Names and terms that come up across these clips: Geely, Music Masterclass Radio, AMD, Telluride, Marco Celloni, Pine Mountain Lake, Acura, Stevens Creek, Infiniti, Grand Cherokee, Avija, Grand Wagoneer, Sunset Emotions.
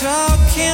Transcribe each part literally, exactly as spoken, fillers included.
Talking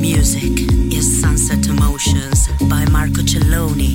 Music is Sunset Emotions by Marco Celloni.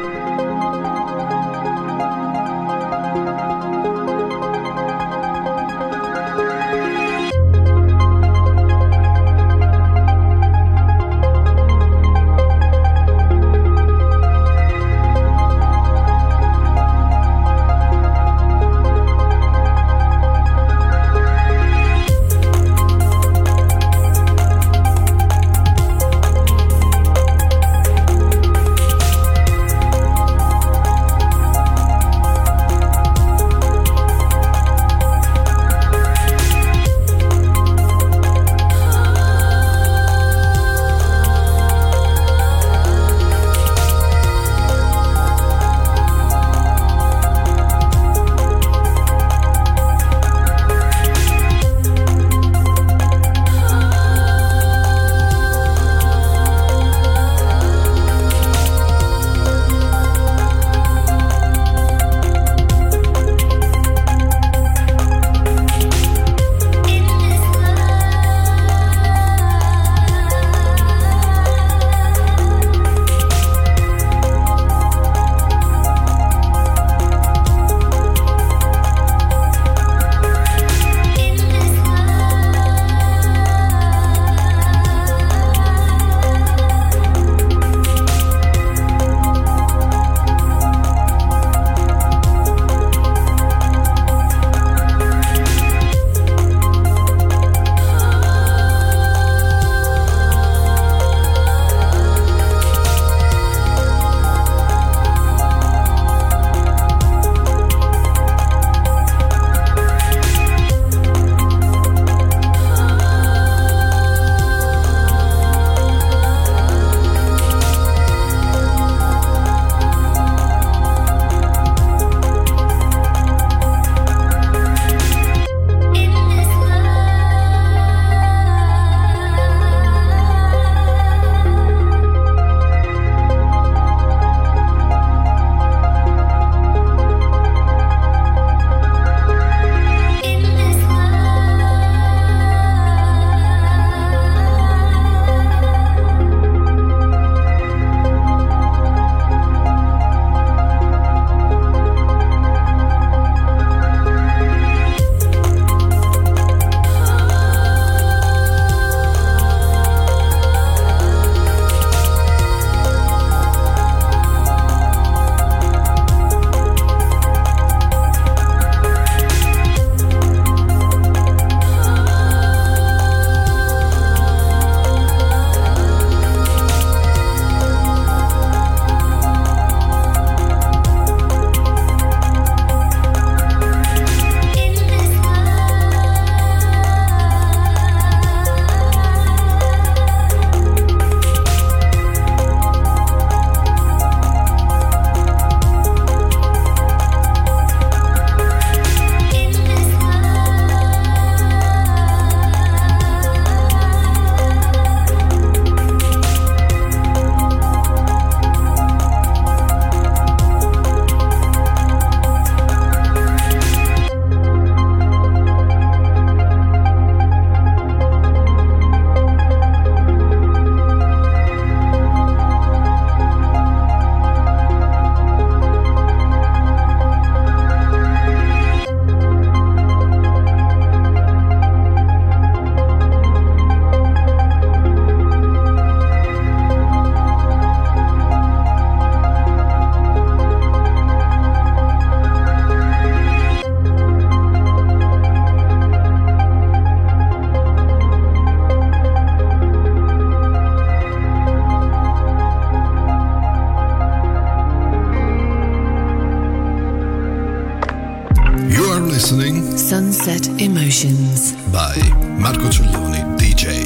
You are listening Sunset Emotions by Marco Celloni D J.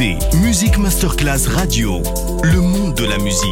Écoutez Music Masterclass Radio, le monde de la musique.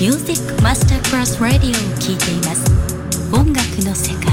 Music Masterclass Radio を聴いています。音楽の世界。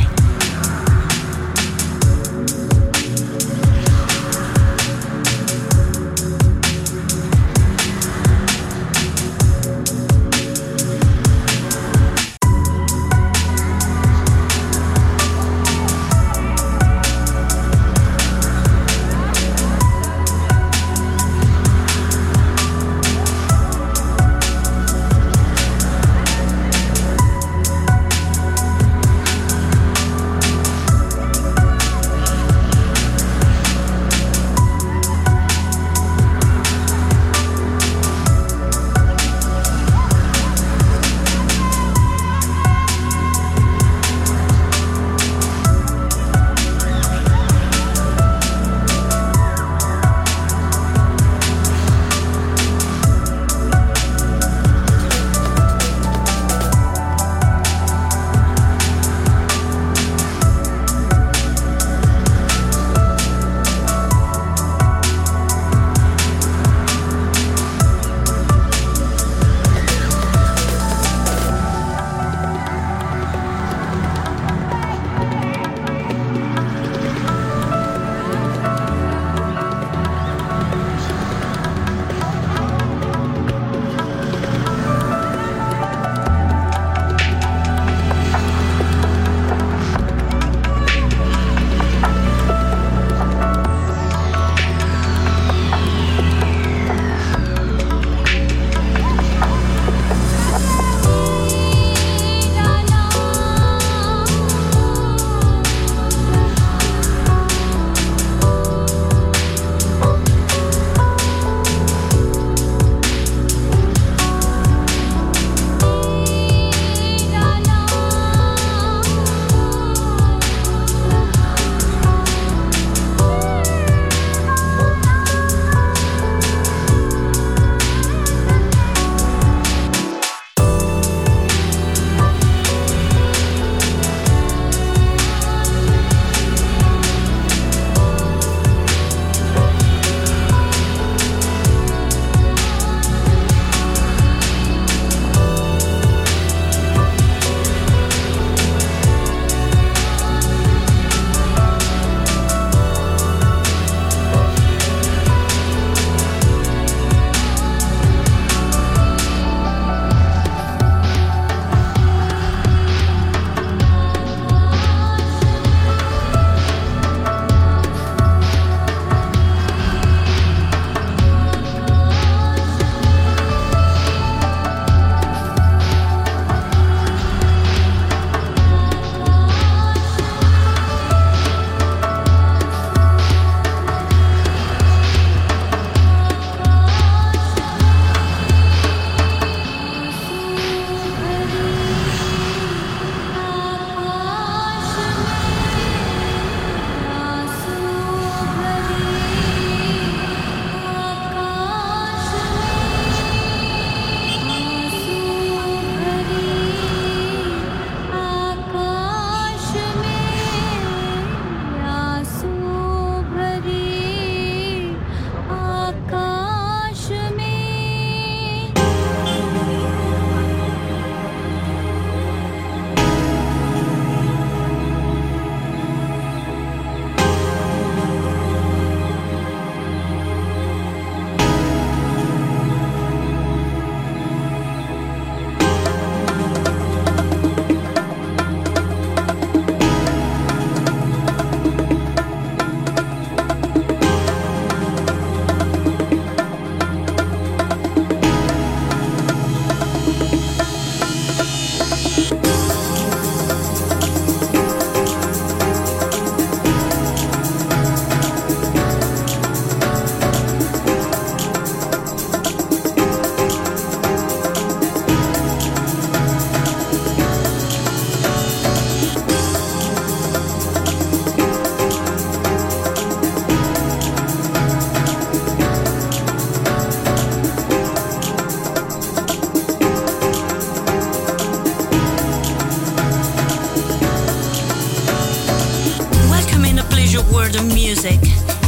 world of music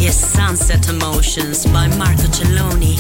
is Sunset Emotions by Marco Celloni.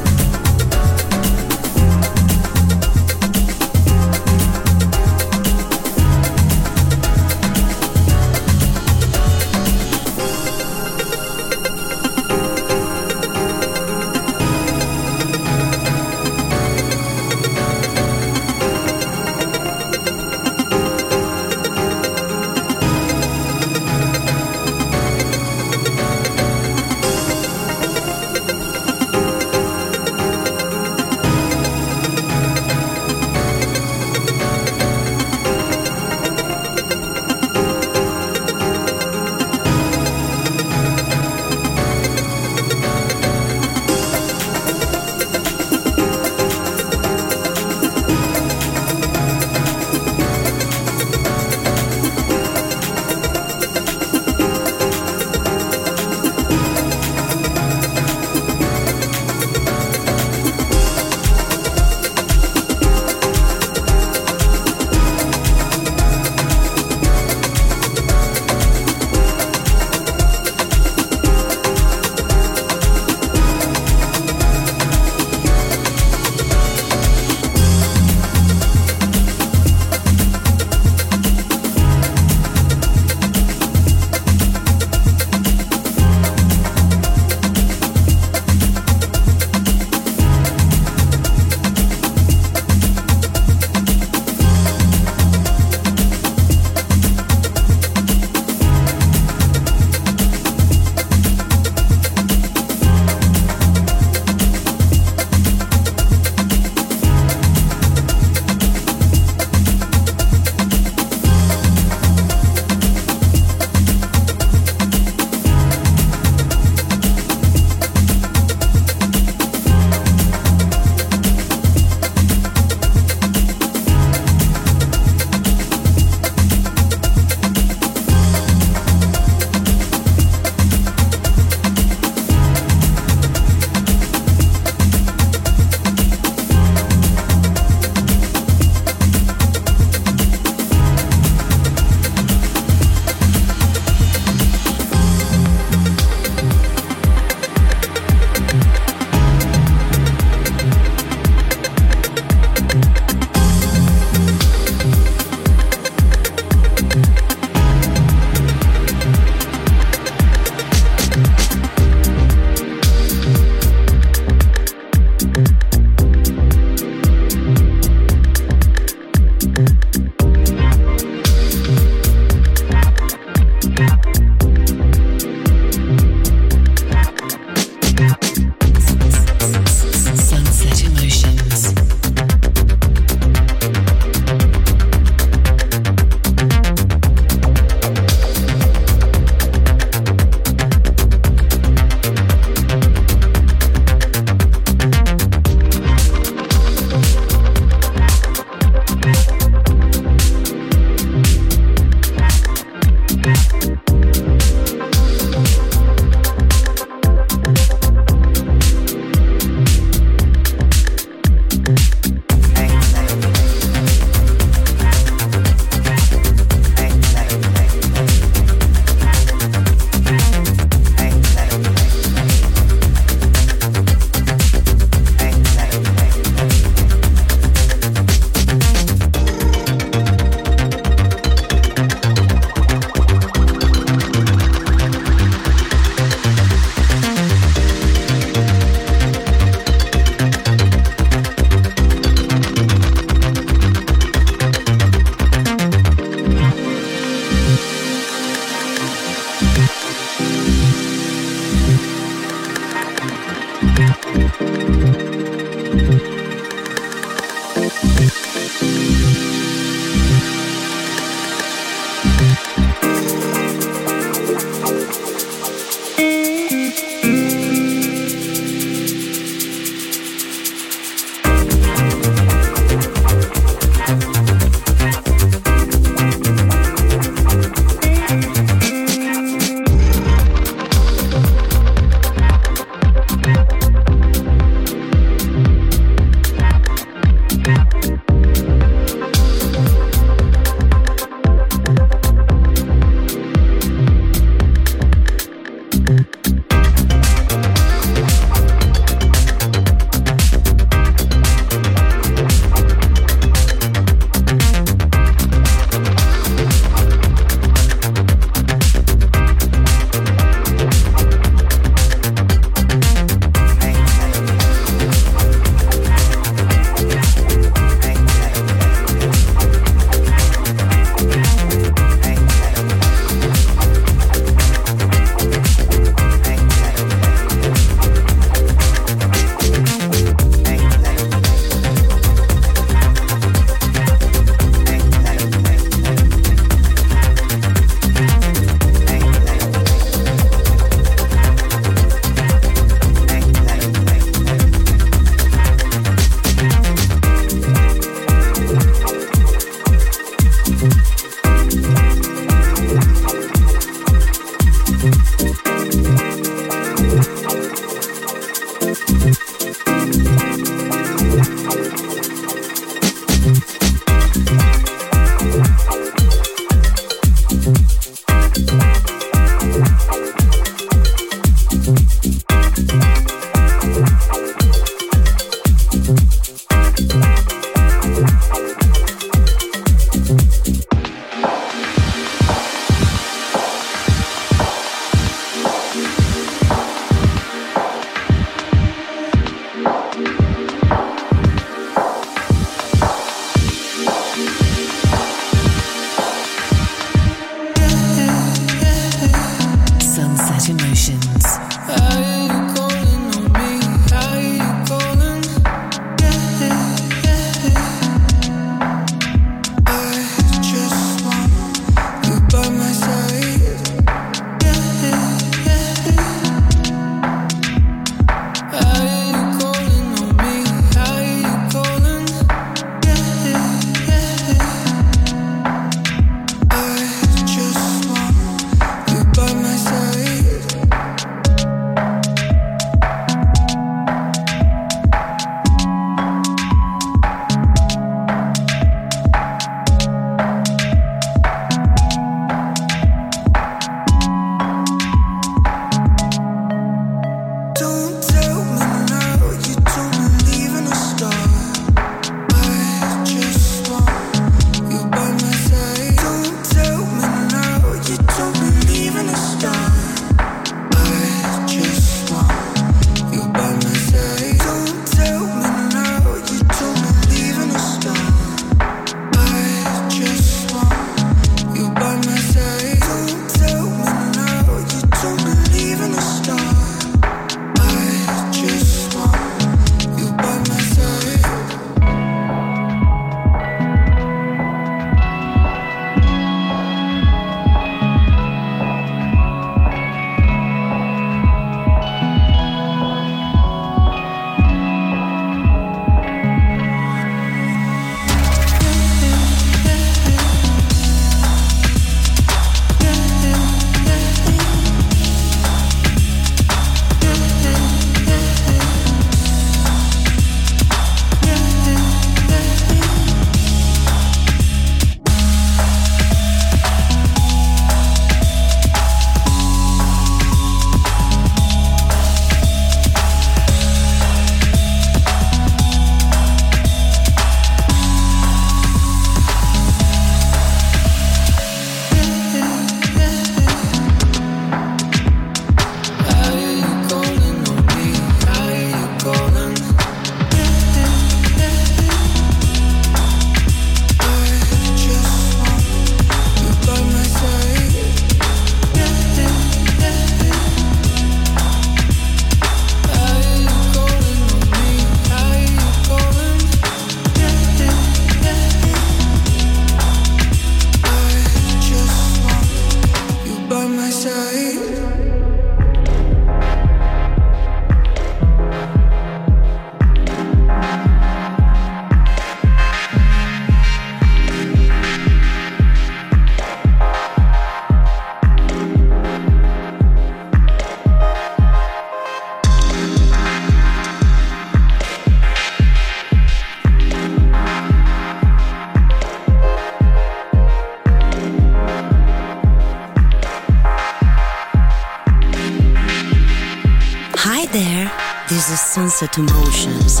Sunset Emotions.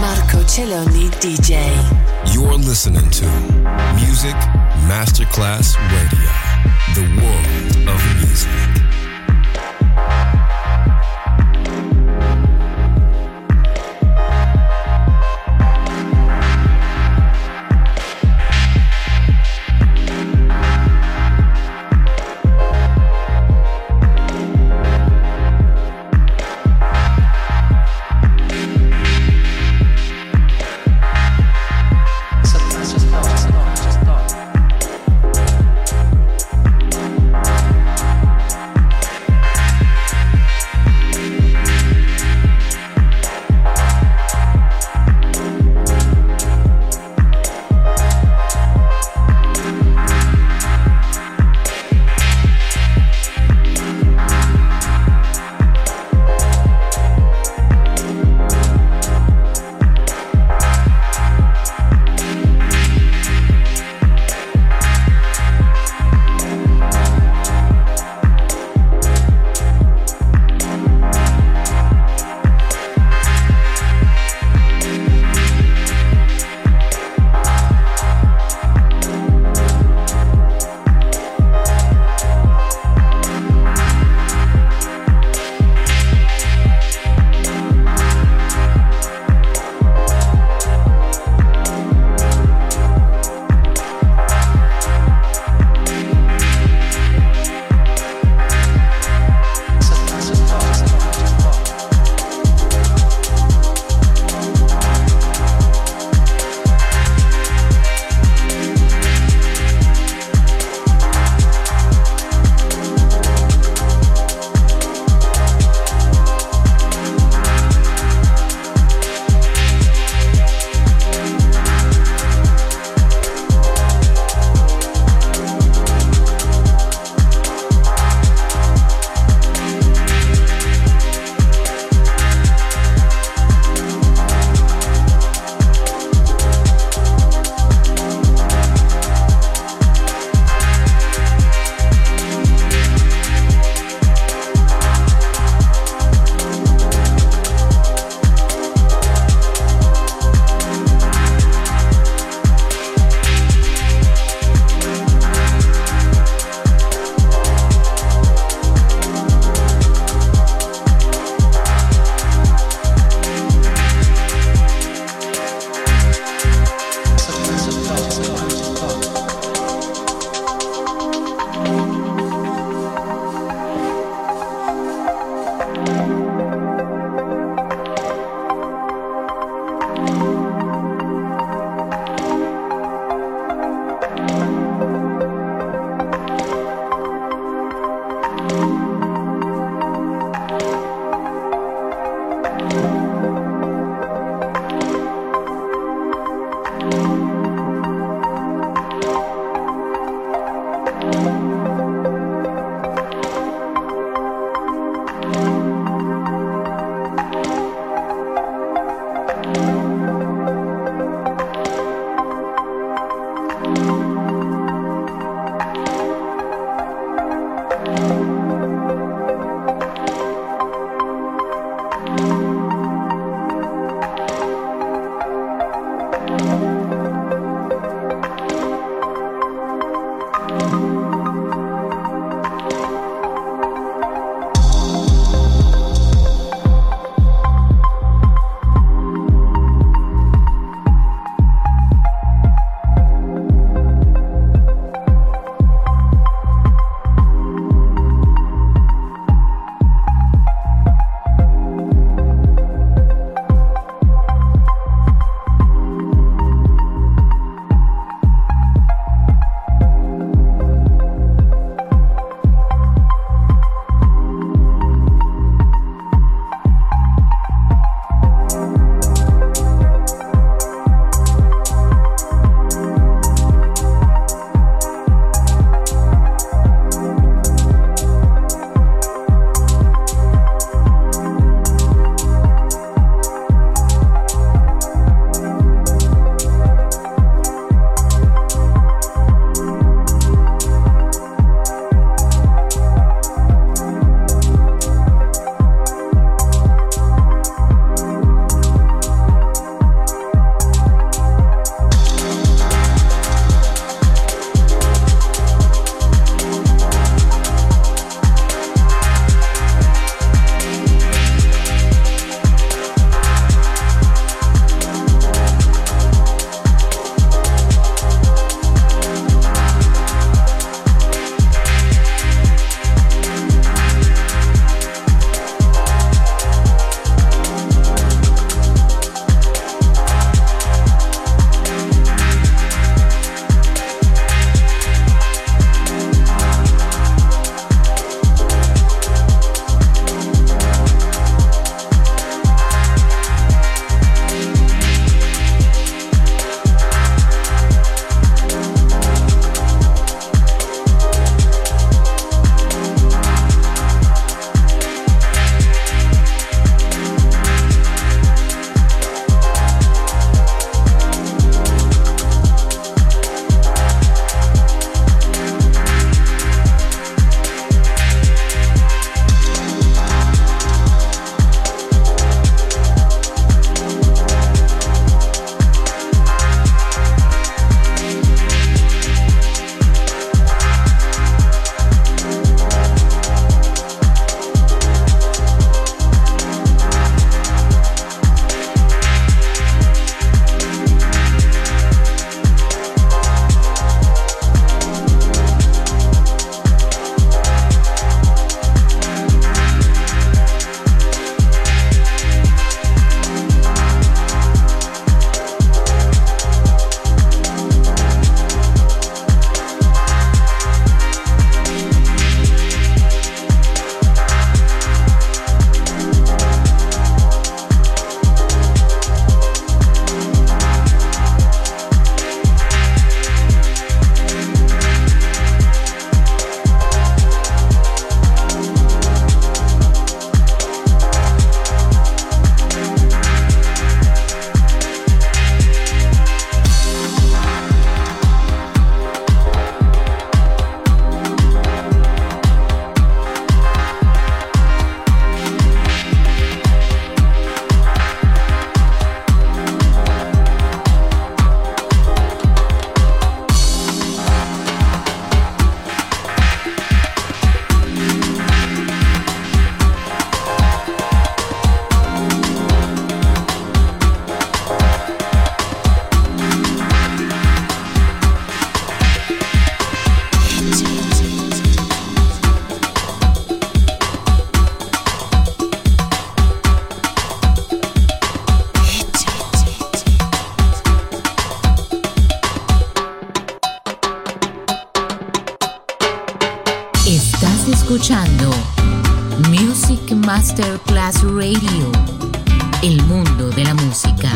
Marco Celloni D J. You're listening to Music Masterclass Radio, the world of music. escuchando Music Masterclass Radio, el mundo de la música.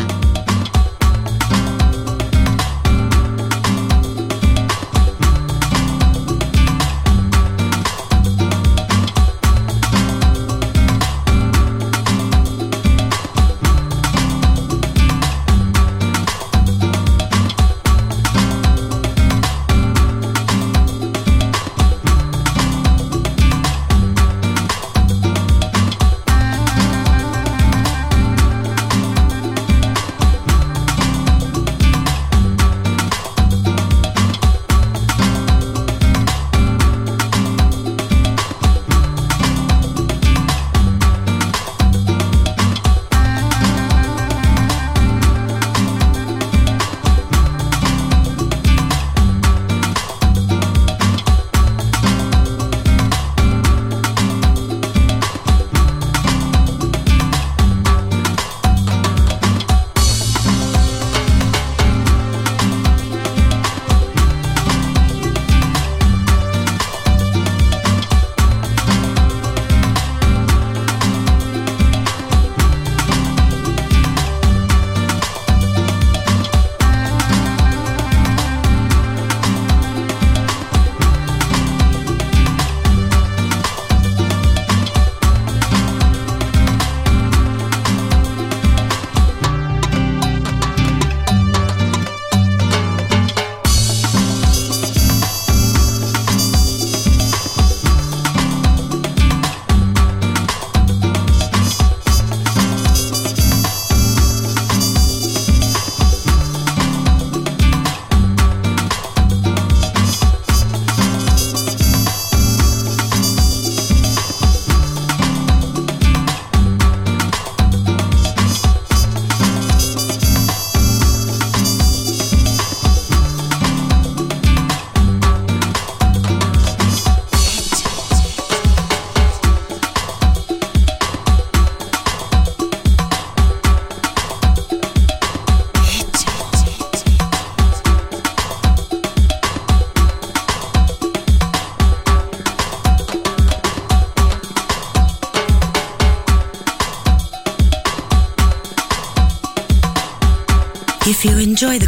If you enjoy the